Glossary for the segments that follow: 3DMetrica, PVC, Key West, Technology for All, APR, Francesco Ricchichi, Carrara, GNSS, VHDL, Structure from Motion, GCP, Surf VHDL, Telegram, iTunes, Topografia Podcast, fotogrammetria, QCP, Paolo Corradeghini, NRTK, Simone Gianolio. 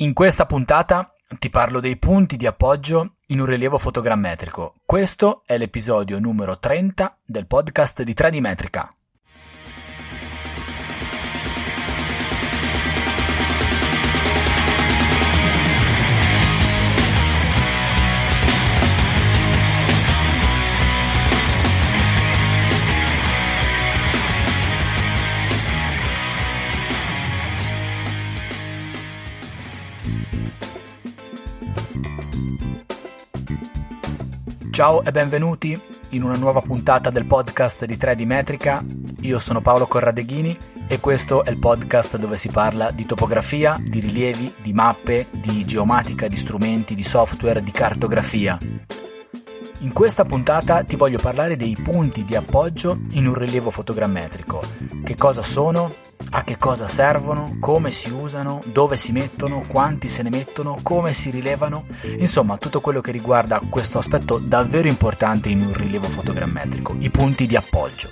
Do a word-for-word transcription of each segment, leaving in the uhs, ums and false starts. In questa puntata ti parlo dei punti di appoggio in un rilievo fotogrammetrico. Questo è l'episodio numero trenta del podcast di tre D Metrica. Ciao e benvenuti in una nuova puntata del podcast di tre D Metrica. Io sono Paolo Corradeghini e questo è il podcast dove si parla di topografia, di rilievi, di mappe, di geomatica, di strumenti, di software, di cartografia. In questa puntata ti voglio parlare dei punti di appoggio in un rilievo fotogrammetrico. Che cosa sono? A che cosa servono? Come si usano? Dove si mettono? Quanti se ne mettono? Come si rilevano? Insomma, tutto quello che riguarda questo aspetto davvero importante in un rilievo fotogrammetrico, i punti di appoggio.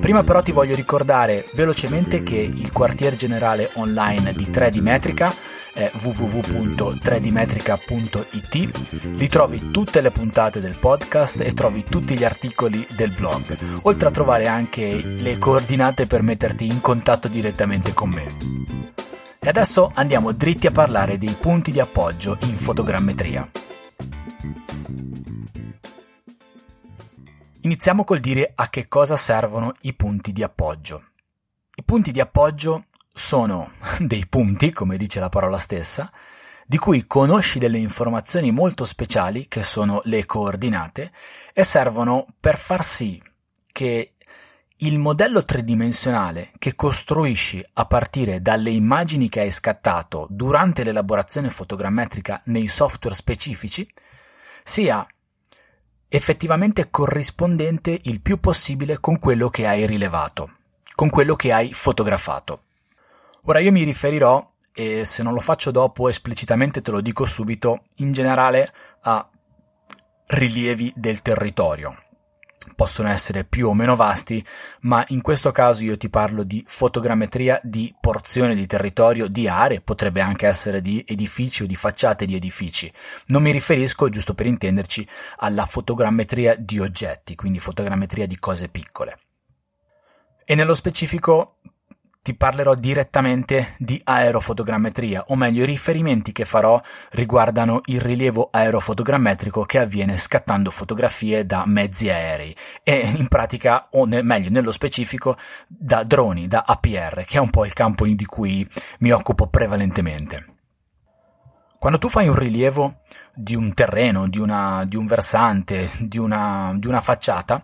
Prima però ti voglio ricordare velocemente che il quartier generale online di tre D Metrica è w w w punto tre d metrica punto i t. Lì trovi tutte le puntate del podcast e trovi tutti gli articoli del blog, oltre a trovare anche le coordinate per metterti in contatto direttamente con me. E adesso andiamo dritti a parlare dei punti di appoggio in fotogrammetria. Iniziamo col dire a che cosa servono i punti di appoggio. I punti di appoggio sono dei punti, come dice la parola stessa, di cui conosci delle informazioni molto speciali, che sono le coordinate, e servono per far sì che il modello tridimensionale che costruisci a partire dalle immagini che hai scattato durante l'elaborazione fotogrammetrica nei software specifici sia effettivamente corrispondente il più possibile con quello che hai rilevato, con quello che hai fotografato. Ora io mi riferirò, e se non lo faccio dopo esplicitamente te lo dico subito, in generale a rilievi del territorio. Possono essere più o meno vasti, ma in questo caso io ti parlo di fotogrammetria di porzione di territorio, di aree, potrebbe anche essere di edifici o di facciate di edifici. Non mi riferisco, giusto per intenderci, alla fotogrammetria di oggetti, quindi fotogrammetria di cose piccole. E nello specifico ti parlerò direttamente di aerofotogrammetria, o meglio i riferimenti che farò riguardano il rilievo aerofotogrammetrico che avviene scattando fotografie da mezzi aerei e in pratica, o nel, meglio nello specifico, da droni, da A P R, che è un po' il campo di cui mi occupo prevalentemente. Quando tu fai un rilievo di un terreno, di, una, di un versante, di una, di una facciata,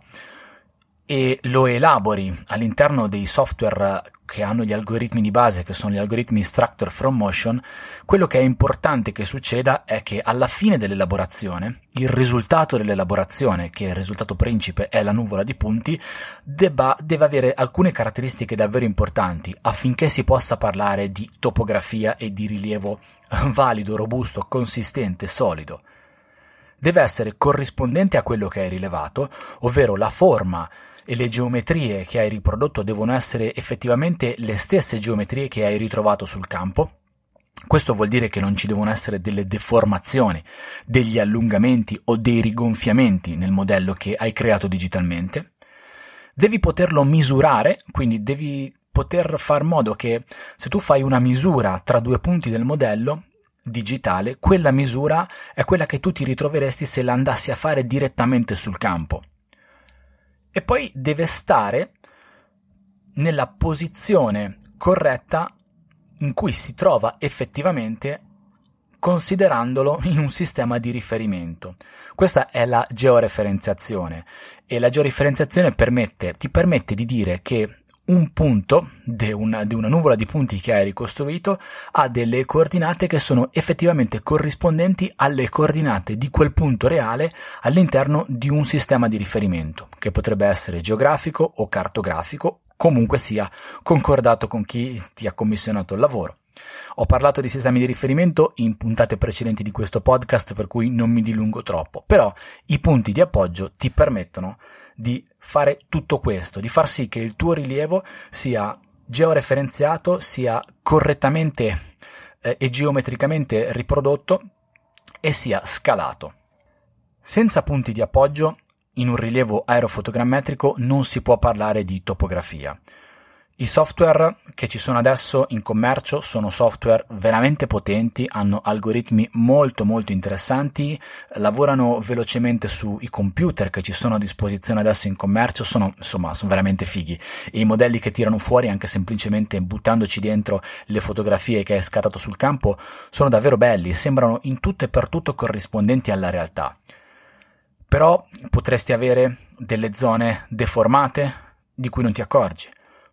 e lo elabori all'interno dei software che hanno gli algoritmi di base, che sono gli algoritmi Structure from Motion, quello che è importante che succeda è che alla fine dell'elaborazione, il risultato dell'elaborazione, che il risultato principe è la nuvola di punti, debba, deve avere alcune caratteristiche davvero importanti affinché si possa parlare di topografia e di rilievo valido, robusto, consistente, solido. Deve essere corrispondente a quello che hai rilevato, ovvero la forma e le geometrie che hai riprodotto devono essere effettivamente le stesse geometrie che hai ritrovato sul campo. Questo vuol dire che non ci devono essere delle deformazioni, degli allungamenti o dei rigonfiamenti nel modello che hai creato digitalmente. Devi poterlo misurare, quindi devi poter far modo che se tu fai una misura tra due punti del modello digitale, quella misura è quella che tu ti ritroveresti se la andassi a fare direttamente sul campo. E poi deve stare nella posizione corretta in cui si trova effettivamente, considerandolo in un sistema di riferimento. Questa è la georeferenziazione, e la georeferenziazione permette, ti permette di dire che un punto di una, di una nuvola di punti che hai ricostruito ha delle coordinate che sono effettivamente corrispondenti alle coordinate di quel punto reale all'interno di un sistema di riferimento, che potrebbe essere geografico o cartografico, comunque sia concordato con chi ti ha commissionato il lavoro. Ho parlato di sistemi di riferimento in puntate precedenti di questo podcast, per cui non mi dilungo troppo, però i punti di appoggio ti permettono di fare tutto questo, di far sì che il tuo rilievo sia georeferenziato, sia correttamente eh, e geometricamente riprodotto e sia scalato. Senza punti di appoggio, in un rilievo aerofotogrammetrico non si può parlare di topografia. I software che ci sono adesso in commercio sono software veramente potenti, hanno algoritmi molto molto interessanti, lavorano velocemente sui computer che ci sono a disposizione adesso in commercio, sono insomma sono veramente fighi. E i modelli che tirano fuori anche semplicemente buttandoci dentro le fotografie che hai scattato sul campo sono davvero belli, sembrano in tutto e per tutto corrispondenti alla realtà. Però potresti avere delle zone deformate di cui non ti accorgi.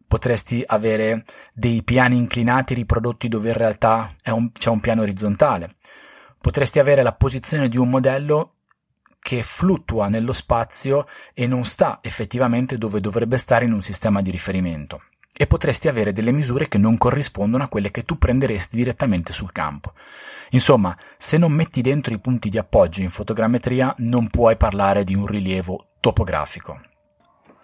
Potresti avere dei piani inclinati riprodotti dove in realtà è un, c'è un piano orizzontale. Potresti avere la posizione di un modello che fluttua nello spazio e non sta effettivamente dove dovrebbe stare in un sistema di riferimento. E potresti avere delle misure che non corrispondono a quelle che tu prenderesti direttamente sul campo. Insomma, se non metti dentro i punti di appoggio in fotogrammetria, non puoi parlare di un rilievo topografico.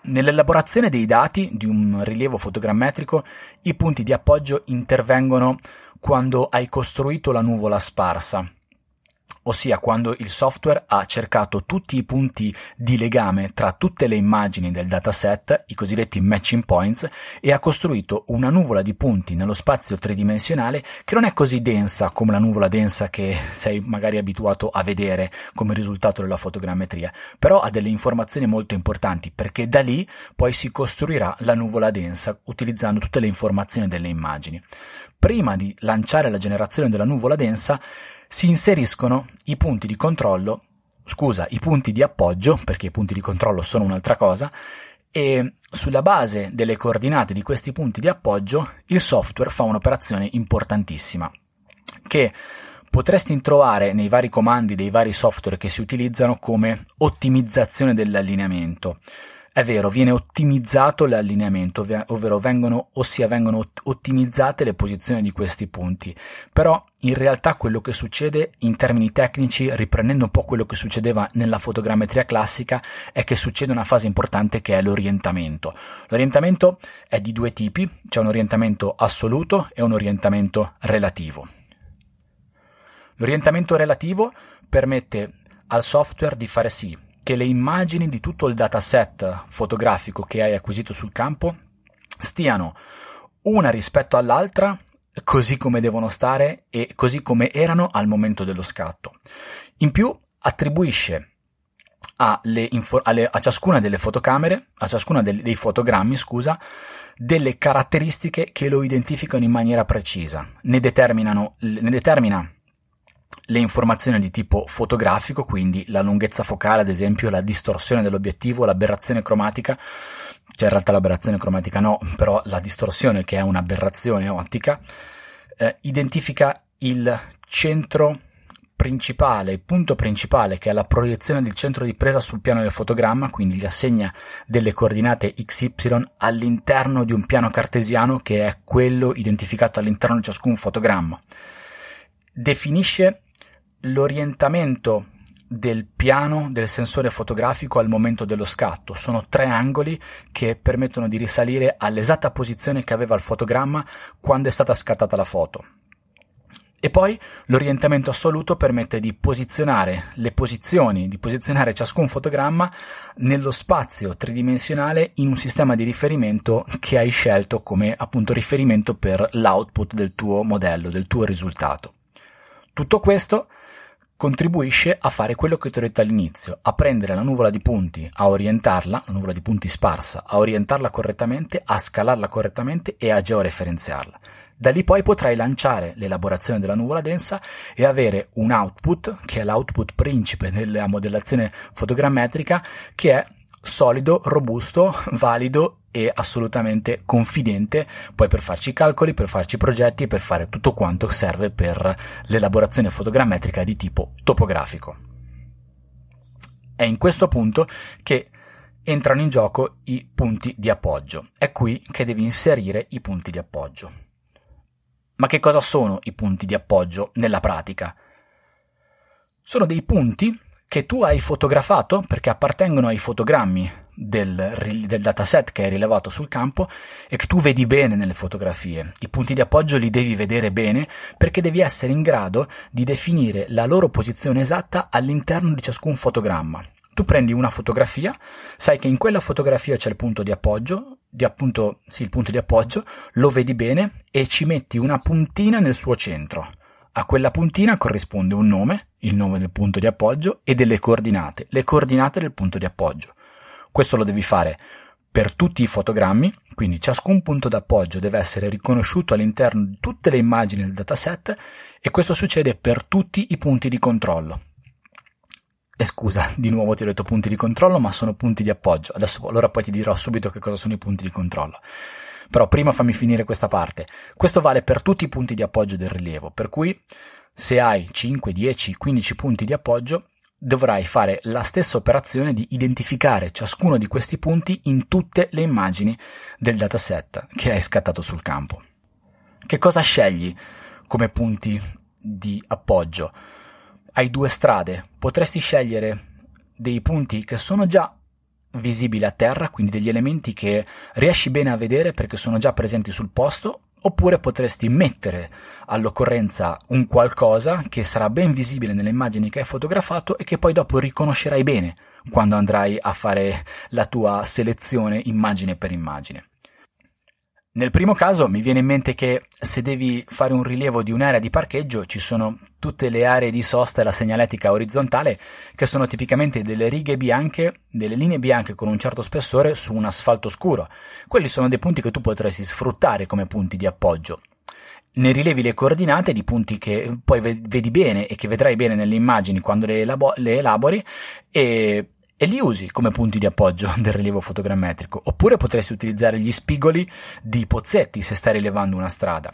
Nell'elaborazione dei dati di un rilievo fotogrammetrico, i punti di appoggio intervengono quando hai costruito la nuvola sparsa, ossia quando il software ha cercato tutti i punti di legame tra tutte le immagini del dataset, i cosiddetti matching points, e ha costruito una nuvola di punti nello spazio tridimensionale che non è così densa come la nuvola densa che sei magari abituato a vedere come risultato della fotogrammetria, però ha delle informazioni molto importanti, perché da lì poi si costruirà la nuvola densa utilizzando tutte le informazioni delle immagini. Prima di lanciare la generazione della nuvola densa si inseriscono i punti di controllo, scusa, i punti di appoggio, perché i punti di controllo sono un'altra cosa, e sulla base delle coordinate di questi punti di appoggio il software fa un'operazione importantissima, che potresti trovare nei vari comandi dei vari software che si utilizzano come ottimizzazione dell'allineamento. È vero, viene ottimizzato l'allineamento, ovvero vengono, ossia vengono ottimizzate le posizioni di questi punti, però in realtà quello che succede in termini tecnici, riprendendo un po' quello che succedeva nella fotogrammetria classica, è che succede una fase importante che è l'orientamento. L'orientamento è di due tipi, c'è un orientamento assoluto e un orientamento relativo. L'orientamento relativo permette al software di fare sì che le immagini di tutto il dataset fotografico che hai acquisito sul campo stiano una rispetto all'altra così come devono stare e così come erano al momento dello scatto. In più attribuisce alle info- alle, a ciascuna delle fotocamere, a ciascuna del, dei fotogrammi, scusa, delle caratteristiche che lo identificano in maniera precisa, ne determinano, ne determina le informazioni di tipo fotografico, quindi la lunghezza focale, ad esempio, la distorsione dell'obiettivo, l'aberrazione cromatica, cioè in realtà l'aberrazione cromatica no, però la distorsione che è un'aberrazione ottica, eh, identifica il centro principale, il punto principale che è la proiezione del centro di presa sul piano del fotogramma, quindi gli assegna delle coordinate X Y all'interno di un piano cartesiano che è quello identificato all'interno di ciascun fotogramma. Definisce l'orientamento del piano del sensore fotografico al momento dello scatto. Sono tre angoli che permettono di risalire all'esatta posizione che aveva il fotogramma quando è stata scattata la foto. E poi l'orientamento assoluto permette di posizionare le posizioni, di posizionare ciascun fotogramma nello spazio tridimensionale in un sistema di riferimento che hai scelto come appunto riferimento per l'output del tuo modello, del tuo risultato. Tutto questo contribuisce a fare quello che ti ho detto all'inizio, a prendere la nuvola di punti, a orientarla, la nuvola di punti sparsa, a orientarla correttamente, a scalarla correttamente e a georeferenziarla. Da lì poi potrai lanciare l'elaborazione della nuvola densa e avere un output, che è l'output principe della modellazione fotogrammetrica, che è solido, robusto, valido e assolutamente confidente poi per farci i calcoli, per farci i progetti e per fare tutto quanto serve per l'elaborazione fotogrammetrica di tipo topografico. È in questo punto che entrano in gioco i punti di appoggio. È qui che devi inserire i punti di appoggio. Ma che cosa sono i punti di appoggio nella pratica? Sono dei punti che tu hai fotografato perché appartengono ai fotogrammi del, del dataset che hai rilevato sul campo e che tu vedi bene nelle fotografie. I punti di appoggio li devi vedere bene perché devi essere in grado di definire la loro posizione esatta all'interno di ciascun fotogramma. Tu prendi una fotografia, sai che in quella fotografia c'è il punto di appoggio, di appunto, sì, il punto di appoggio, lo vedi bene e ci metti una puntina nel suo centro. A quella puntina corrisponde un nome, il nome del punto di appoggio e delle coordinate, le coordinate del punto di appoggio. Questo lo devi fare per tutti i fotogrammi, quindi ciascun punto d'appoggio deve essere riconosciuto all'interno di tutte le immagini del dataset e questo succede per tutti i punti di controllo. E scusa, di nuovo ti ho detto punti di controllo, ma sono punti di appoggio. Adesso allora poi ti dirò subito che cosa sono i punti di controllo. Però prima fammi finire questa parte. Questo vale per tutti i punti di appoggio del rilievo, per cui se hai cinque, dieci, quindici punti di appoggio dovrai fare la stessa operazione di identificare ciascuno di questi punti in tutte le immagini del dataset che hai scattato sul campo. Che cosa scegli come punti di appoggio? Hai due strade, potresti scegliere dei punti che sono già visibili a terra, quindi degli elementi che riesci bene a vedere perché sono già presenti sul posto, oppure potresti mettere all'occorrenza un qualcosa che sarà ben visibile nelle immagini che hai fotografato e che poi dopo riconoscerai bene quando andrai a fare la tua selezione immagine per immagine. Nel primo caso mi viene in mente che se devi fare un rilievo di un'area di parcheggio ci sono tutte le aree di sosta e la segnaletica orizzontale che sono tipicamente delle righe bianche, delle linee bianche con un certo spessore su un asfalto scuro. Quelli sono dei punti che tu potresti sfruttare come punti di appoggio. Ne rilevi le coordinate di punti che poi vedi bene e che vedrai bene nelle immagini quando le, elabo- le elabori e... e li usi come punti di appoggio del rilievo fotogrammetrico, oppure potresti utilizzare gli spigoli di pozzetti se stai rilevando una strada.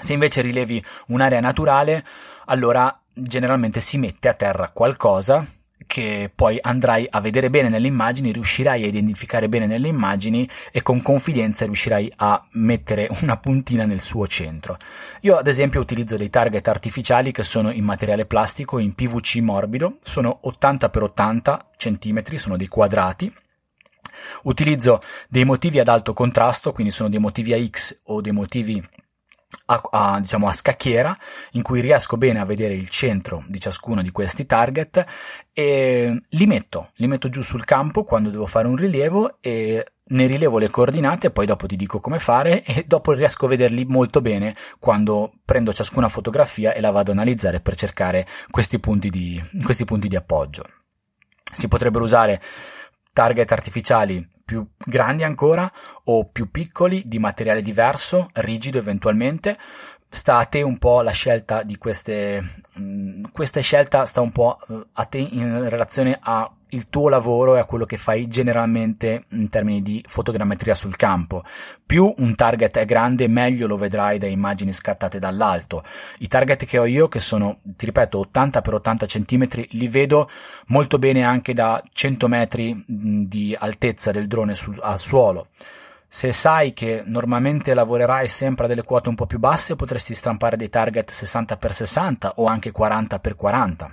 Se invece rilevi un'area naturale, allora generalmente si mette a terra qualcosa che poi andrai a vedere bene nelle immagini, riuscirai a identificare bene nelle immagini e con confidenza riuscirai a mettere una puntina nel suo centro. Io ad esempio utilizzo dei target artificiali che sono in materiale plastico, in P V C morbido, sono ottanta per ottanta centimetri, sono dei quadrati. Utilizzo dei motivi ad alto contrasto, quindi sono dei motivi a X o dei motivi A, a, diciamo a scacchiera, in cui riesco bene a vedere il centro di ciascuno di questi target e li metto, li metto giù sul campo quando devo fare un rilievo e ne rilevo le coordinate, poi dopo ti dico come fare e dopo riesco a vederli molto bene quando prendo ciascuna fotografia e la vado a analizzare per cercare questi punti di, questi punti di appoggio. Si potrebbero usare target artificiali più grandi ancora o più piccoli, di materiale diverso, rigido eventualmente. Sta a te un po' la scelta di queste, mh, questa scelta sta un po' a te in relazione a il tuo lavoro e a quello che fai generalmente in termini di fotogrammetria sul campo. Più un target è grande, meglio lo vedrai da immagini scattate dall'alto. I target che ho io, che sono, ti ripeto, ottanta per ottanta centimetri, li vedo molto bene anche da cento metri di altezza del drone sul, al suolo. Se sai che normalmente lavorerai sempre a delle quote un po' più basse, potresti stampare dei target sessanta per sessanta o anche quaranta per quaranta.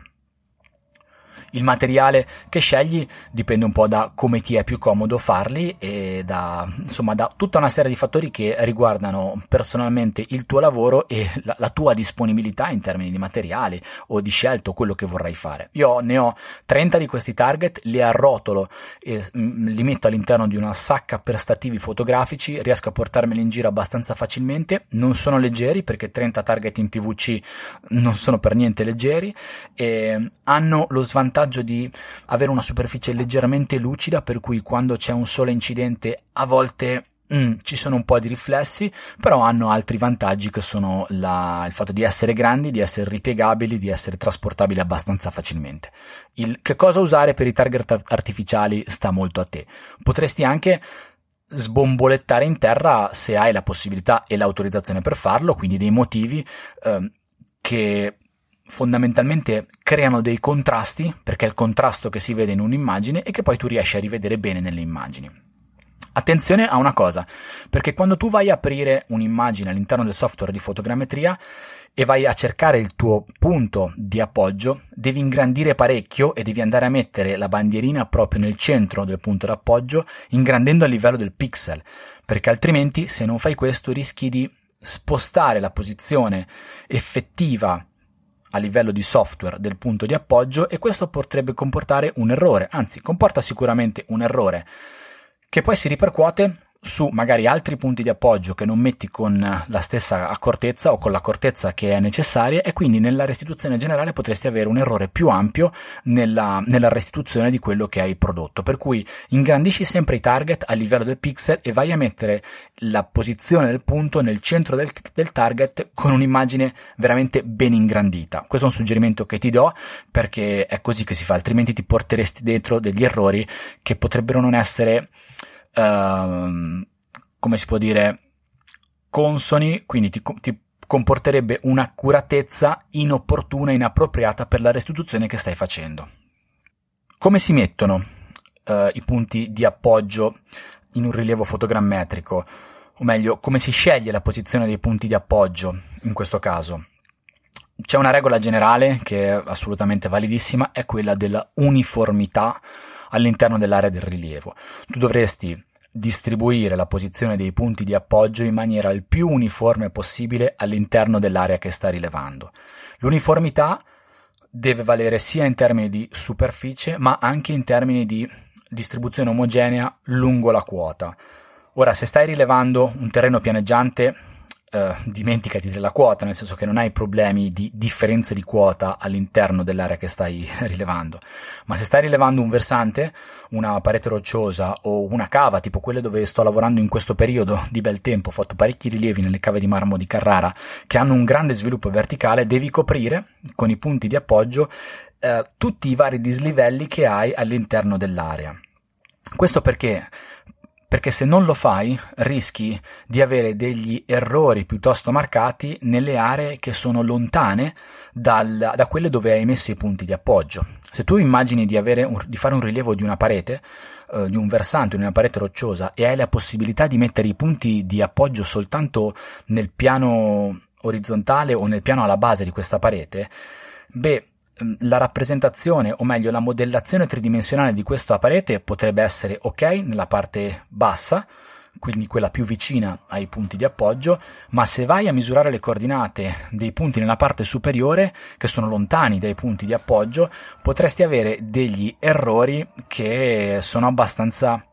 Il materiale che scegli dipende un po' da come ti è più comodo farli e da, insomma, da tutta una serie di fattori che riguardano personalmente il tuo lavoro e la, la tua disponibilità in termini di materiali o di scelto, quello che vorrai fare. Io ne ho trenta di questi target, li arrotolo e li metto all'interno di una sacca per stativi fotografici, riesco a portarmeli in giro abbastanza facilmente, non sono leggeri perché trenta target in P V C non sono per niente leggeri e hanno lo svantaggio di avere una superficie leggermente lucida, per cui quando c'è un sole incidente a volte mm, ci sono un po' di riflessi, però hanno altri vantaggi che sono la, il fatto di essere grandi, di essere ripiegabili, di essere trasportabili abbastanza facilmente. Il che cosa usare per i target artificiali sta molto a te. Potresti anche sbombolettare in terra, se hai la possibilità e l'autorizzazione per farlo, quindi dei motivi eh, che fondamentalmente creano dei contrasti, perché è il contrasto che si vede in un'immagine e che poi tu riesci a rivedere bene nelle immagini. Attenzione a una cosa, perché quando tu vai a aprire un'immagine all'interno del software di fotogrammetria e vai a cercare il tuo punto di appoggio, devi ingrandire parecchio e devi andare a mettere la bandierina proprio nel centro del punto d'appoggio, ingrandendo a livello del pixel, perché altrimenti se non fai questo rischi di spostare la posizione effettiva a livello di software del punto di appoggio, e questo potrebbe comportare un errore, anzi comporta sicuramente un errore, che poi si ripercuote su magari altri punti di appoggio che non metti con la stessa accortezza o con l'accortezza che è necessaria, e quindi nella restituzione generale potresti avere un errore più ampio nella, nella restituzione di quello che hai prodotto. Per cui ingrandisci sempre i target a livello del pixel e vai a mettere la posizione del punto nel centro del, del target con un'immagine veramente ben ingrandita. Questo è un suggerimento che ti do, perché è così che si fa, altrimenti ti porteresti dentro degli errori che potrebbero non essere... Uh, come si può dire, consoni, quindi ti, ti comporterebbe un'accuratezza inopportuna, inappropriata per la restituzione che stai facendo. Come si mettono uh, i punti di appoggio in un rilievo fotogrammetrico? O meglio, come si sceglie la posizione dei punti di appoggio in questo caso? C'è una regola generale che è assolutamente validissima, è quella della uniformità all'interno dell'area del rilievo. Tu dovresti distribuire la posizione dei punti di appoggio in maniera il più uniforme possibile all'interno dell'area che sta rilevando. L'uniformità deve valere sia in termini di superficie, ma anche in termini di distribuzione omogenea lungo la quota. Ora, se stai rilevando un terreno pianeggiante, eh, dimenticati della quota, nel senso che non hai problemi di differenze di quota all'interno dell'area che stai rilevando. Ma se stai rilevando un versante, una parete rocciosa o una cava, tipo quelle dove sto lavorando in questo periodo di bel tempo, ho fatto parecchi rilievi nelle cave di marmo di Carrara che hanno un grande sviluppo verticale, devi coprire con i punti di appoggio eh, tutti i vari dislivelli che hai all'interno dell'area. Questo perché... Perché se non lo fai rischi di avere degli errori piuttosto marcati nelle aree che sono lontane dal, da quelle dove hai messo i punti di appoggio. Se tu immagini di, avere un, di fare un rilievo di una parete, eh, di un versante, di una parete rocciosa, e hai la possibilità di mettere i punti di appoggio soltanto nel piano orizzontale o nel piano alla base di questa parete, beh... la rappresentazione, o meglio la modellazione tridimensionale di questa parete potrebbe essere ok nella parte bassa, quindi quella più vicina ai punti di appoggio, ma se vai a misurare le coordinate dei punti nella parte superiore, che sono lontani dai punti di appoggio, potresti avere degli errori che sono abbastanza...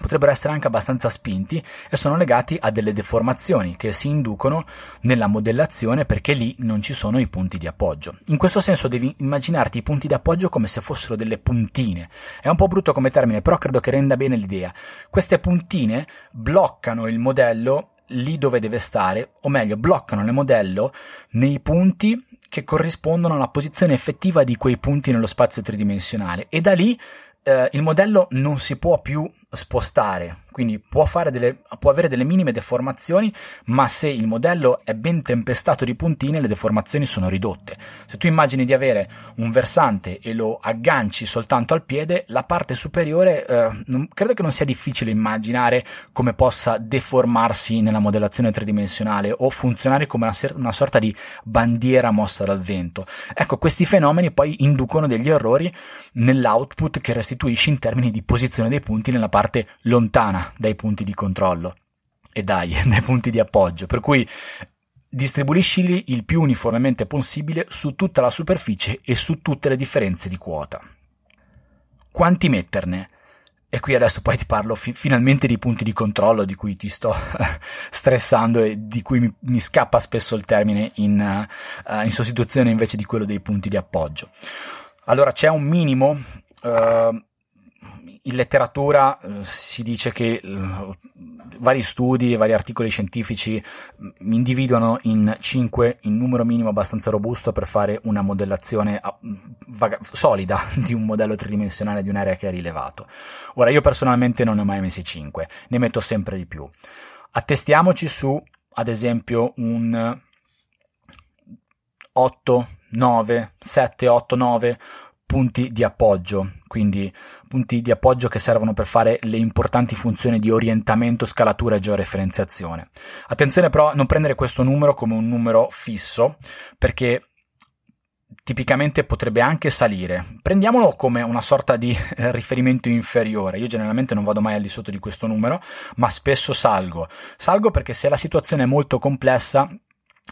potrebbero essere anche abbastanza spinti e sono legati a delle deformazioni che si inducono nella modellazione, perché lì non ci sono i punti di appoggio. In questo senso devi immaginarti i punti di appoggio come se fossero delle puntine. È un po' brutto come termine, però credo che renda bene l'idea. Queste puntine bloccano il modello lì dove deve stare, o meglio bloccano il modello nei punti che corrispondono alla posizione effettiva di quei punti nello spazio tridimensionale, e da lì eh, il modello non si può più spostare, quindi può fare delle, può avere delle minime deformazioni, ma se il modello è ben tempestato di puntine le deformazioni sono ridotte. Se tu immagini di avere un versante e lo agganci soltanto al piede, la parte superiore eh, non, credo che non sia difficile immaginare come possa deformarsi nella modellazione tridimensionale o funzionare come una, una sorta di bandiera mossa dal vento. Ecco, questi fenomeni poi inducono degli errori nell'output che restituisci in termini di posizione dei punti nella parte parte lontana dai punti di controllo e dai, dai punti di appoggio, per cui distribuiscili il più uniformemente possibile su tutta la superficie e su tutte le differenze di quota. Quanti metterne? E qui adesso poi ti parlo fi- finalmente di punti di controllo, di cui ti sto stressando e di cui mi, mi scappa spesso il termine in, uh, in sostituzione invece di quello dei punti di appoggio. Allora, c'è un minimo... Uh, In letteratura si dice che vari studi e vari articoli scientifici individuano in cinque il numero minimo abbastanza robusto per fare una modellazione solida di un modello tridimensionale di un'area che hai rilevato. Ora, io personalmente non ne ho mai messi cinque, ne metto sempre di più. Attestiamoci su, ad esempio, un otto, nove, sette, otto, nove punti di appoggio, quindi punti di appoggio che servono per fare le importanti funzioni di orientamento, scalatura e georeferenziazione. Attenzione però a non prendere questo numero come un numero fisso, perché tipicamente potrebbe anche salire. Prendiamolo come una sorta di eh, riferimento inferiore. Io generalmente non vado mai al di sotto di questo numero, ma spesso salgo. Salgo perché se la situazione è molto complessa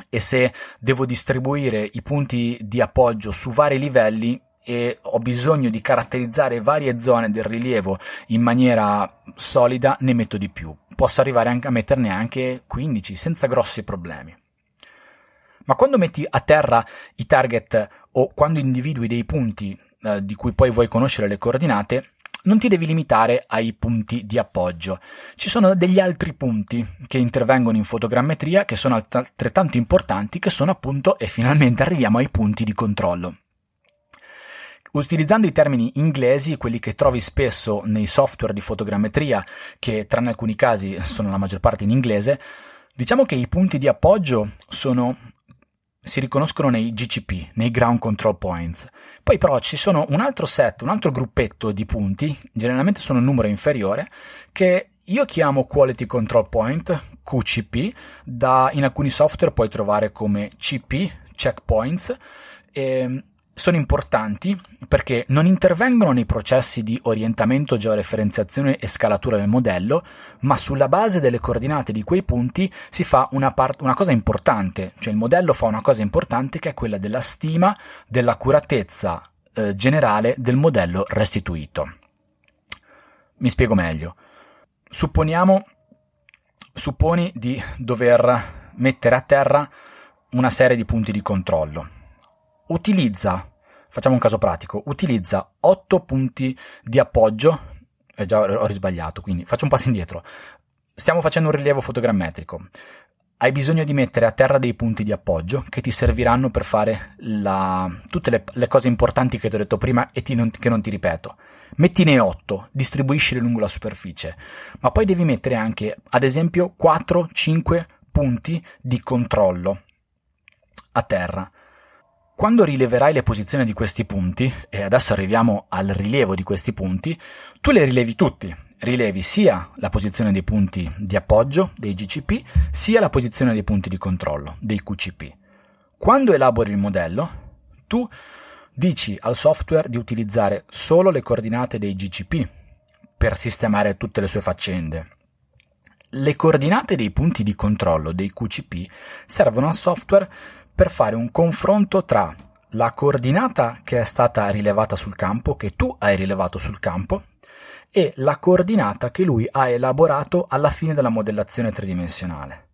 e se devo distribuire i punti di appoggio su vari livelli e ho bisogno di caratterizzare varie zone del rilievo in maniera solida, ne metto di più. Posso arrivare anche a metterne anche quindici senza grossi problemi. Ma quando metti a terra i target o quando individui dei punti eh, di cui poi vuoi conoscere le coordinate, non ti devi limitare ai punti di appoggio. Ci sono degli altri punti che intervengono in fotogrammetria, che sono altrettanto importanti, che sono appunto, e finalmente arriviamo ai punti di controllo. Utilizzando i termini inglesi, quelli che trovi spesso nei software di fotogrammetria, che tranne alcuni casi sono la maggior parte in inglese, diciamo che i punti di appoggio sono... si riconoscono nei G C P, nei Ground Control Points. Poi però ci sono un altro set, un altro gruppetto di punti, generalmente sono un numero inferiore, che io chiamo Quality Control Point, Q C P, da in alcuni software puoi trovare come C P, Checkpoints, e sono importanti perché non intervengono nei processi di orientamento, georeferenziazione e scalatura del modello, ma sulla base delle coordinate di quei punti si fa una, part- una cosa importante, cioè il modello fa una cosa importante che è quella della stima dell'accuratezza eh, generale del modello restituito. Mi spiego meglio. Supponiamo, supponi di dover mettere a terra una serie di punti di controllo. Utilizza, facciamo un caso pratico, utilizza otto punti di appoggio, eh già ho risbagliato, quindi faccio un passo indietro. Stiamo facendo un rilievo fotogrammetrico, hai bisogno di mettere a terra dei punti di appoggio che ti serviranno per fare la, tutte le, le cose importanti che ti ho detto prima e ti non, che non ti ripeto. Mettine otto, distribuiscili lungo la superficie, ma poi devi mettere anche, ad esempio, quattro cinque punti di controllo a terra. Quando rileverai le posizioni di questi punti, e adesso arriviamo al rilievo di questi punti, tu le rilevi tutti. Rilevi sia la posizione dei punti di appoggio, dei G C P, sia la posizione dei punti di controllo, dei Q C P. Quando elabori il modello, tu dici al software di utilizzare solo le coordinate dei G C P per sistemare tutte le sue faccende. Le coordinate dei punti di controllo, dei Q C P, servono al software per fare un confronto tra la coordinata che è stata rilevata sul campo, che tu hai rilevato sul campo, e la coordinata che lui ha elaborato alla fine della modellazione tridimensionale.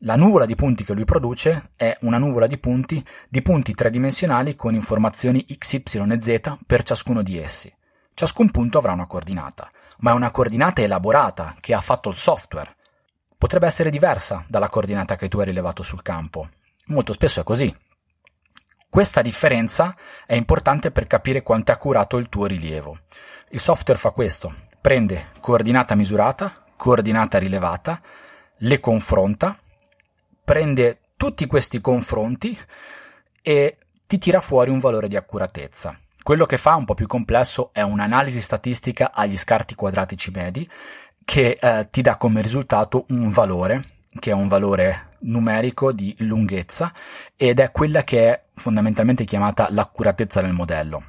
La nuvola di punti che lui produce è una nuvola di punti di punti tridimensionali con informazioni x, y e z per ciascuno di essi. Ciascun punto avrà una coordinata, ma è una coordinata elaborata che ha fatto il software. Potrebbe essere diversa dalla coordinata che tu hai rilevato sul campo. Molto spesso è così. Questa differenza è importante per capire quanto è accurato il tuo rilievo. Il software fa questo, prende coordinata misurata, coordinata rilevata, le confronta, prende tutti questi confronti e ti tira fuori un valore di accuratezza. Quello che fa un po' più complesso è un'analisi statistica agli scarti quadratici medi che eh, ti dà come risultato un valore, che è un valore numerico di lunghezza ed è quella che è fondamentalmente chiamata l'accuratezza del modello.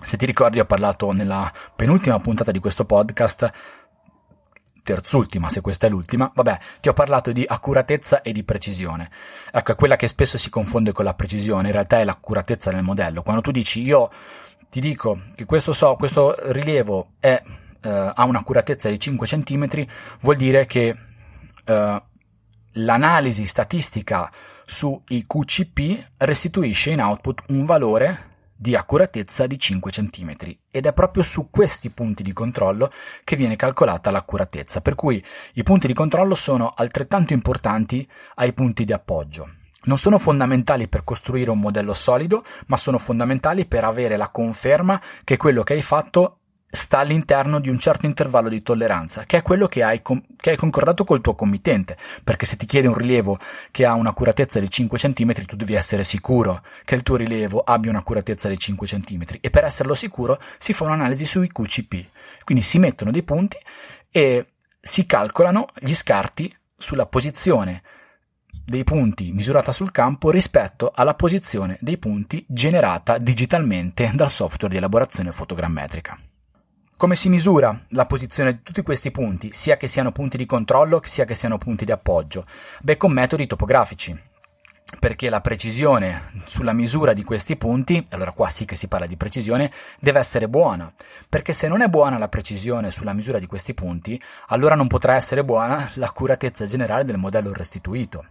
Se ti ricordi, ho parlato nella penultima puntata di questo podcast, terzultima se questa è l'ultima, vabbè, ti ho parlato di accuratezza e di precisione. Ecco, è quella che spesso si confonde con la precisione, in realtà è l'accuratezza del modello. Quando tu dici io ti dico che questo so, questo rilievo è eh, ha un'accuratezza di cinque centimetri, vuol dire che eh, l'analisi statistica sui Q C P restituisce in output un valore di accuratezza di cinque centimetri ed è proprio su questi punti di controllo che viene calcolata l'accuratezza, per cui i punti di controllo sono altrettanto importanti ai punti di appoggio. Non sono fondamentali per costruire un modello solido, ma sono fondamentali per avere la conferma che quello che hai fatto sta all'interno di un certo intervallo di tolleranza, che è quello che hai, com- che hai concordato col tuo committente, perché se ti chiede un rilievo che ha un'accuratezza di cinque centimetri, tu devi essere sicuro che il tuo rilevo abbia un'accuratezza di cinque centimetri, e per esserlo sicuro si fa un'analisi sui Q C P, quindi si mettono dei punti e si calcolano gli scarti sulla posizione dei punti misurata sul campo rispetto alla posizione dei punti generata digitalmente dal software di elaborazione fotogrammetrica. Come si misura la posizione di tutti questi punti, sia che siano punti di controllo, sia che siano punti di appoggio? Beh, con metodi topografici, perché la precisione sulla misura di questi punti, allora qua sì che si parla di precisione, deve essere buona, perché se non è buona la precisione sulla misura di questi punti, allora non potrà essere buona l'accuratezza generale del modello restituito.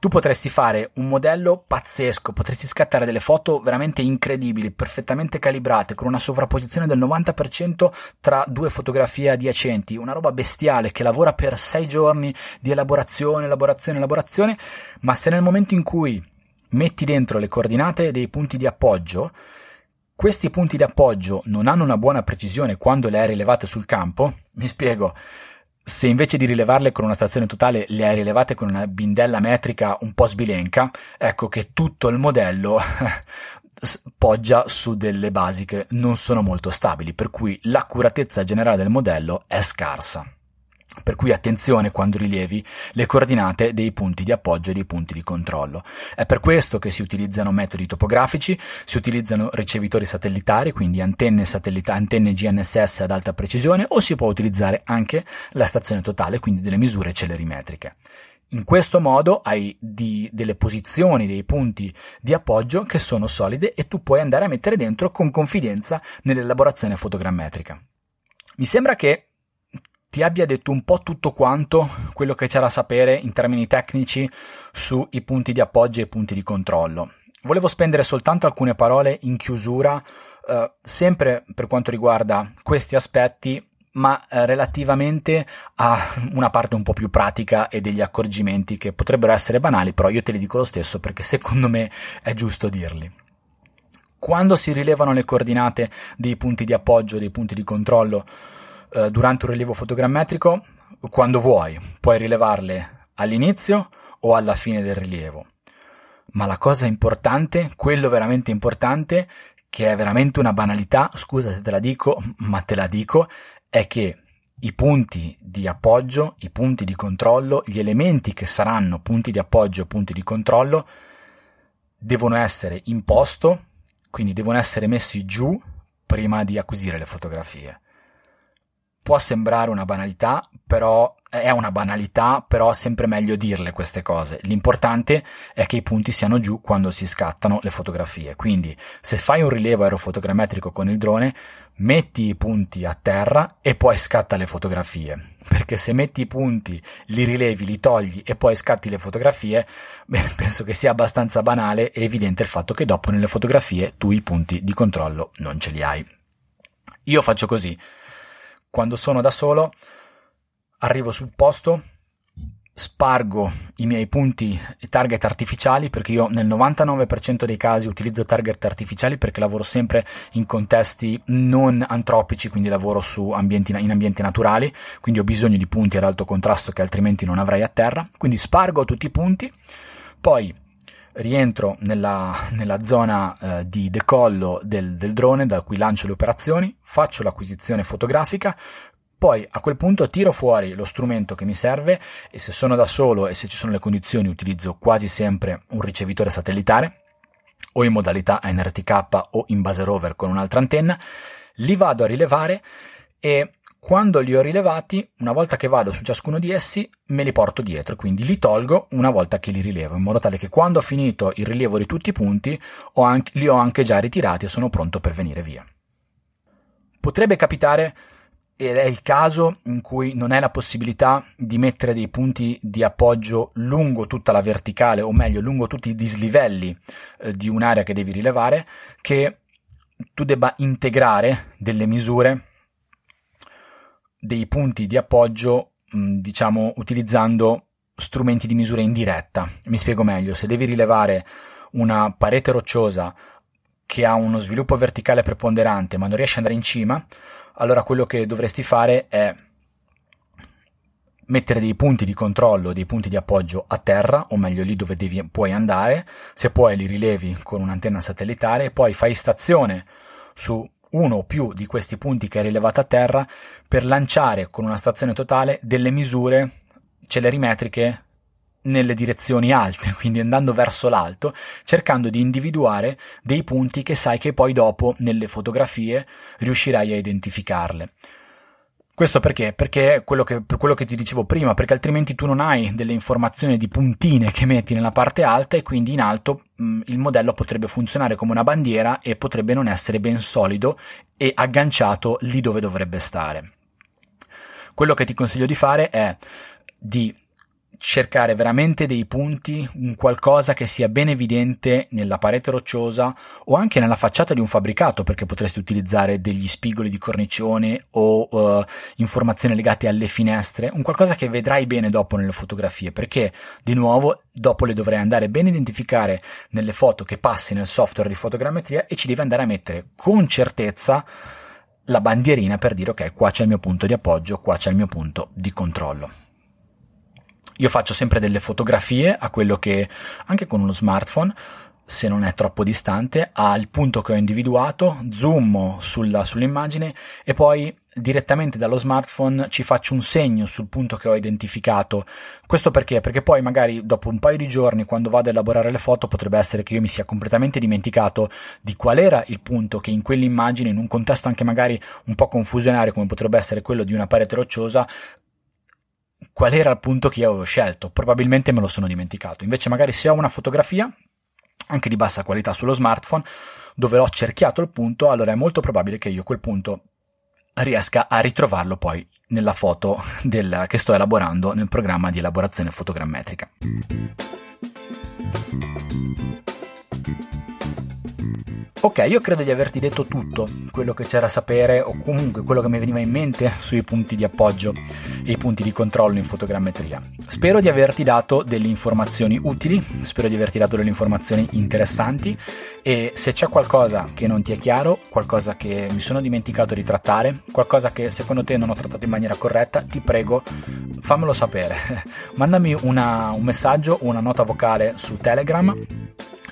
Tu potresti fare un modello pazzesco, potresti scattare delle foto veramente incredibili, perfettamente calibrate, con una sovrapposizione del novanta per cento tra due fotografie adiacenti, una roba bestiale che lavora per sei giorni di elaborazione, elaborazione, elaborazione, ma se nel momento in cui metti dentro le coordinate dei punti di appoggio, questi punti di appoggio non hanno una buona precisione quando le hai rilevate sul campo, mi spiego. Se invece di rilevarle con una stazione totale le hai rilevate con una bindella metrica un po' sbilenca, ecco che tutto il modello poggia su delle basi che non sono molto stabili, per cui l'accuratezza generale del modello è scarsa. Per cui attenzione quando rilievi le coordinate dei punti di appoggio e dei punti di controllo. È per questo che si utilizzano metodi topografici, si utilizzano ricevitori satellitari, quindi antenne, satellita- antenne G N S S ad alta precisione, o si può utilizzare anche la stazione totale, quindi delle misure celerimetriche. In questo modo hai di, delle posizioni, dei punti di appoggio che sono solide e tu puoi andare a mettere dentro con confidenza nell'elaborazione fotogrammetrica. Mi sembra che ti abbia detto un po' tutto quanto quello che c'è da sapere in termini tecnici sui punti di appoggio e i punti di controllo. Volevo spendere soltanto alcune parole in chiusura, eh, sempre per quanto riguarda questi aspetti, ma eh, relativamente a una parte un po' più pratica e degli accorgimenti che potrebbero essere banali, però io te li dico lo stesso perché secondo me è giusto dirli. Quando si rilevano le coordinate dei punti di appoggio e dei punti di controllo durante un rilievo fotogrammetrico, quando vuoi, puoi rilevarle all'inizio o alla fine del rilievo. Ma la cosa importante, quello veramente importante, che è veramente una banalità, scusa se te la dico, ma te la dico, è che i punti di appoggio, i punti di controllo, gli elementi che saranno punti di appoggio e punti di controllo devono essere in posto, quindi devono essere messi giù prima di acquisire le fotografie. Può sembrare una banalità, però è una banalità, però sempre meglio dirle queste cose. L'importante è che i punti siano giù quando si scattano le fotografie. Quindi, se fai un rilevo aerofotogrammetrico con il drone, metti i punti a terra e poi scatta le fotografie. Perché se metti i punti, li rilevi, li togli e poi scatti le fotografie, beh, penso che sia abbastanza banale e evidente il fatto che dopo nelle fotografie tu i punti di controllo non ce li hai. Io faccio così. Quando sono da solo, arrivo sul posto, spargo i miei punti e target artificiali, perché io nel novantanove per cento dei casi utilizzo target artificiali perché lavoro sempre in contesti non antropici, quindi lavoro su ambienti, in ambienti naturali, quindi ho bisogno di punti ad alto contrasto che altrimenti non avrei a terra, quindi spargo tutti i punti, poi rientro nella, nella zona eh, di decollo del, del drone da cui lancio le operazioni, faccio l'acquisizione fotografica, poi a quel punto tiro fuori lo strumento che mi serve e se sono da solo e se ci sono le condizioni utilizzo quasi sempre un ricevitore satellitare o in modalità N R T K o in base rover con un'altra antenna, li vado a rilevare e quando li ho rilevati, una volta che vado su ciascuno di essi, me li porto dietro, quindi li tolgo una volta che li rilevo, in modo tale che quando ho finito il rilievo di tutti i punti, ho anche, li ho anche già ritirati e sono pronto per venire via. Potrebbe capitare, ed è il caso in cui non è la possibilità di mettere dei punti di appoggio lungo tutta la verticale, o meglio, lungo tutti i dislivelli eh, di un'area che devi rilevare, che tu debba integrare delle misure dei punti di appoggio, diciamo, utilizzando strumenti di misura indiretta. Mi spiego meglio. Se devi rilevare una parete rocciosa che ha uno sviluppo verticale preponderante ma non riesci ad andare in cima, allora quello che dovresti fare è mettere dei punti di controllo, dei punti di appoggio a terra, o meglio lì dove devi, puoi andare, se puoi li rilevi con un'antenna satellitare e poi fai stazione su uno o più di questi punti che hai rilevato a terra per lanciare con una stazione totale delle misure celerimetriche nelle direzioni alte, quindi andando verso l'alto, cercando di individuare dei punti che sai che poi dopo nelle fotografie riuscirai a identificarle. Questo perché? Perché quello che, per quello che ti dicevo prima, perché altrimenti tu non hai delle informazioni di puntine che metti nella parte alta e quindi in alto mh, il modello potrebbe funzionare come una bandiera e potrebbe non essere ben solido e agganciato lì dove dovrebbe stare. Quello che ti consiglio di fare è di cercare veramente dei punti, un qualcosa che sia ben evidente nella parete rocciosa o anche nella facciata di un fabbricato, perché potresti utilizzare degli spigoli di cornicione o eh, informazioni legate alle finestre, un qualcosa che vedrai bene dopo nelle fotografie, perché di nuovo dopo le dovrai andare bene a identificare nelle foto che passi nel software di fotogrammetria e ci devi andare a mettere con certezza la bandierina per dire ok, qua c'è il mio punto di appoggio, qua c'è il mio punto di controllo. Io faccio sempre delle fotografie a quello che, anche con uno smartphone, se non è troppo distante, al punto che ho individuato, zoom sulla, sull'immagine e poi direttamente dallo smartphone ci faccio un segno sul punto che ho identificato. Questo perché? Perché poi magari dopo un paio di giorni, quando vado a elaborare le foto, potrebbe essere che io mi sia completamente dimenticato di qual era il punto che in quell'immagine, in un contesto anche magari un po' confusionario come potrebbe essere quello di una parete rocciosa, qual era il punto che io avevo scelto, probabilmente me lo sono dimenticato. Invece magari se ho una fotografia, anche di bassa qualità sullo smartphone, dove l'ho cerchiato il punto, allora è molto probabile che io quel punto riesca a ritrovarlo poi nella foto del, che sto elaborando nel programma di elaborazione fotogrammetrica. Ok, io credo di averti detto tutto quello che c'era a sapere o comunque quello che mi veniva in mente sui punti di appoggio e i punti di controllo in fotogrammetria. Spero di averti dato delle informazioni utili, spero di averti dato delle informazioni interessanti e se c'è qualcosa che non ti è chiaro, qualcosa che mi sono dimenticato di trattare, qualcosa che secondo te non ho trattato in maniera corretta, ti prego fammelo sapere. Mandami una, un messaggio o una nota vocale su Telegram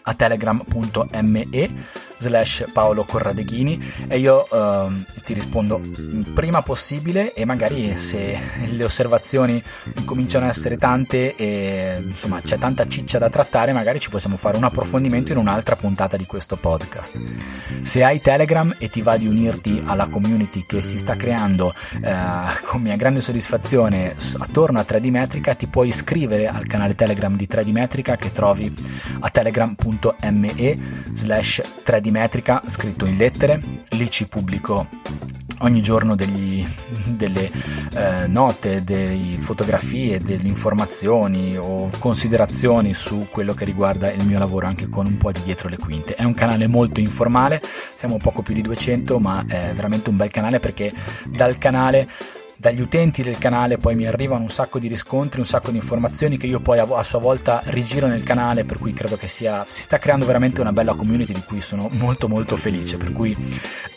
a telegram punto me slash Paolo Corradeghini e io ehm, ti rispondo prima possibile e magari se le osservazioni cominciano a essere tante e insomma c'è tanta ciccia da trattare, magari ci possiamo fare un approfondimento in un'altra puntata di questo podcast. Se hai Telegram e ti va di unirti alla community che si sta creando eh, con mia grande soddisfazione attorno a tre D Metrica, ti puoi iscrivere al canale Telegram di tre D Metrica che trovi a telegram punto me slash tre D Metrica Metrica scritto in lettere. Lì ci pubblico ogni giorno degli, delle eh, note, delle fotografie, delle informazioni o considerazioni su quello che riguarda il mio lavoro, anche con un po' di dietro le quinte. È un canale molto informale, siamo poco più di duecento, ma è veramente un bel canale perché dal canale dagli utenti del canale poi mi arrivano un sacco di riscontri, un sacco di informazioni che io poi a sua volta rigiro nel canale, per cui credo che sia si sta creando veramente una bella community di cui sono molto molto felice, per cui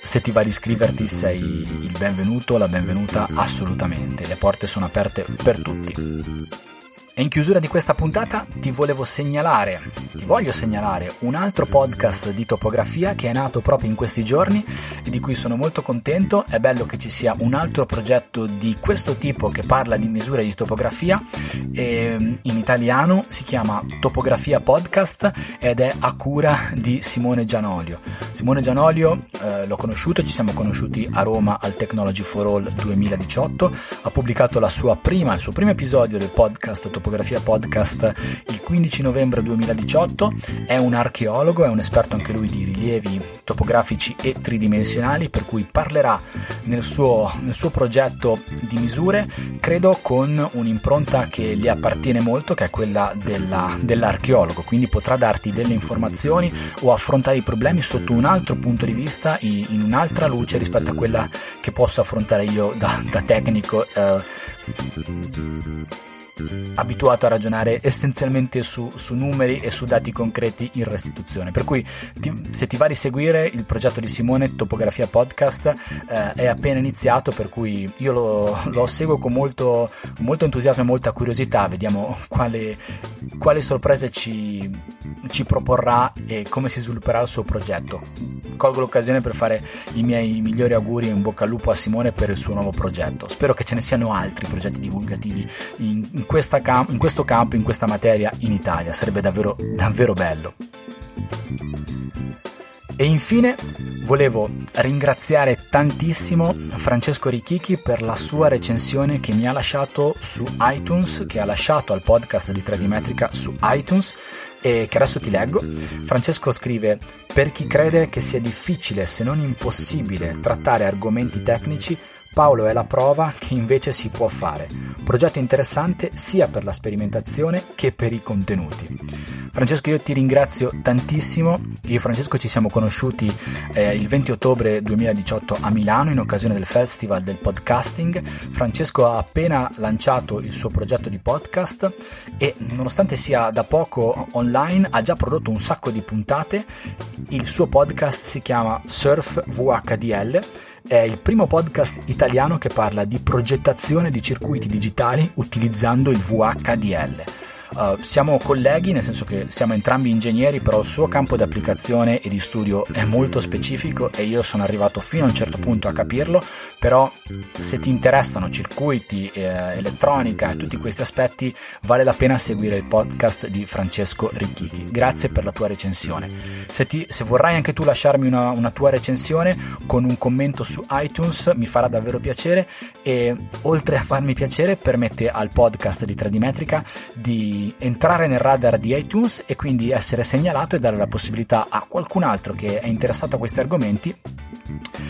se ti va di iscriverti sei il benvenuto, la benvenuta assolutamente, le porte sono aperte per tutti. E in chiusura di questa puntata ti volevo segnalare, ti voglio segnalare un altro podcast di topografia che è nato proprio in questi giorni e di cui sono molto contento. È bello che ci sia un altro progetto di questo tipo che parla di misure di topografia, e in italiano si chiama Topografia Podcast ed è a cura di Simone Gianolio. Simone Gianolio eh, l'ho conosciuto, ci siamo conosciuti a Roma al Technology for All duemiladiciotto, ha pubblicato la sua prima, il suo primo episodio del podcast Topografia Podcast il quindici novembre duemiladiciotto. È un archeologo, è un esperto anche lui di rilievi topografici e tridimensionali, per cui parlerà nel suo, nel suo progetto di misure, credo con un'impronta che gli appartiene molto, che è quella della, dell'archeologo, quindi potrà darti delle informazioni o affrontare i problemi sotto un altro punto di vista, in un'altra luce rispetto a quella che posso affrontare io da, da tecnico eh, abituato a ragionare essenzialmente su, su numeri e su dati concreti in restituzione, per cui ti, se ti va di seguire il progetto di Simone, Topografia Podcast, eh, è appena iniziato, per cui io lo, lo seguo con molto, molto entusiasmo e molta curiosità. Vediamo quale, quale sorprese ci, ci proporrà e come si svilupperà il suo progetto. Colgo l'occasione per fare i miei migliori auguri e in bocca al lupo a Simone per il suo nuovo progetto. Spero che ce ne siano altri progetti divulgativi in, in questa camp- in questo campo, in questa materia in Italia, sarebbe davvero davvero bello. E infine volevo ringraziare tantissimo Francesco Ricchichi per la sua recensione che mi ha lasciato su iTunes, che ha lasciato al podcast di tre D Metrica su iTunes, e che adesso ti leggo. Francesco scrive: per chi crede che sia difficile, se non impossibile, trattare argomenti tecnici, Paolo è la prova che invece si può fare. Progetto interessante sia per la sperimentazione che per i contenuti. Francesco, io ti ringrazio tantissimo. Io e Francesco ci siamo conosciuti eh, il venti ottobre duemiladiciotto a Milano in occasione del Festival del Podcasting. Francesco ha appena lanciato il suo progetto di podcast e, nonostante sia da poco online, ha già prodotto un sacco di puntate. Il suo podcast si chiama Surf V H D L. È il primo podcast italiano che parla di progettazione di circuiti digitali utilizzando il V H D L. Uh, siamo colleghi, nel senso che siamo entrambi ingegneri, però il suo campo di applicazione e di studio è molto specifico e io sono arrivato fino a un certo punto a capirlo, però se ti interessano circuiti, eh, elettronica e tutti questi aspetti, vale la pena seguire il podcast di Francesco Ricchichi. Grazie per la tua recensione. Se, ti, se vorrai anche tu lasciarmi una, una tua recensione con un commento su iTunes, mi farà davvero piacere, e oltre a farmi piacere permette al podcast di tre D Metrica di entrare nel radar di iTunes e quindi essere segnalato e dare la possibilità a qualcun altro che è interessato a questi argomenti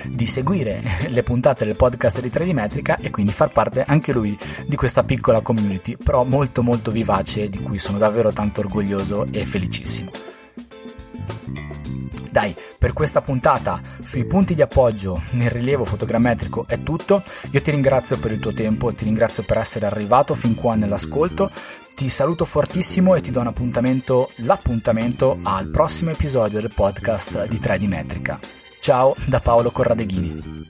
di seguire le puntate del podcast di tre D Metrica e quindi far parte anche lui di questa piccola community, però molto molto vivace, di cui sono davvero tanto orgoglioso e felicissimo. Dai, per questa puntata sui punti di appoggio nel rilievo fotogrammetrico è tutto. Io ti ringrazio per il tuo tempo, ti ringrazio per essere arrivato fin qua nell'ascolto, ti saluto fortissimo e ti do un appuntamento, l'appuntamento al prossimo episodio del podcast di tre D Metrica. Ciao da Paolo Corradeghini.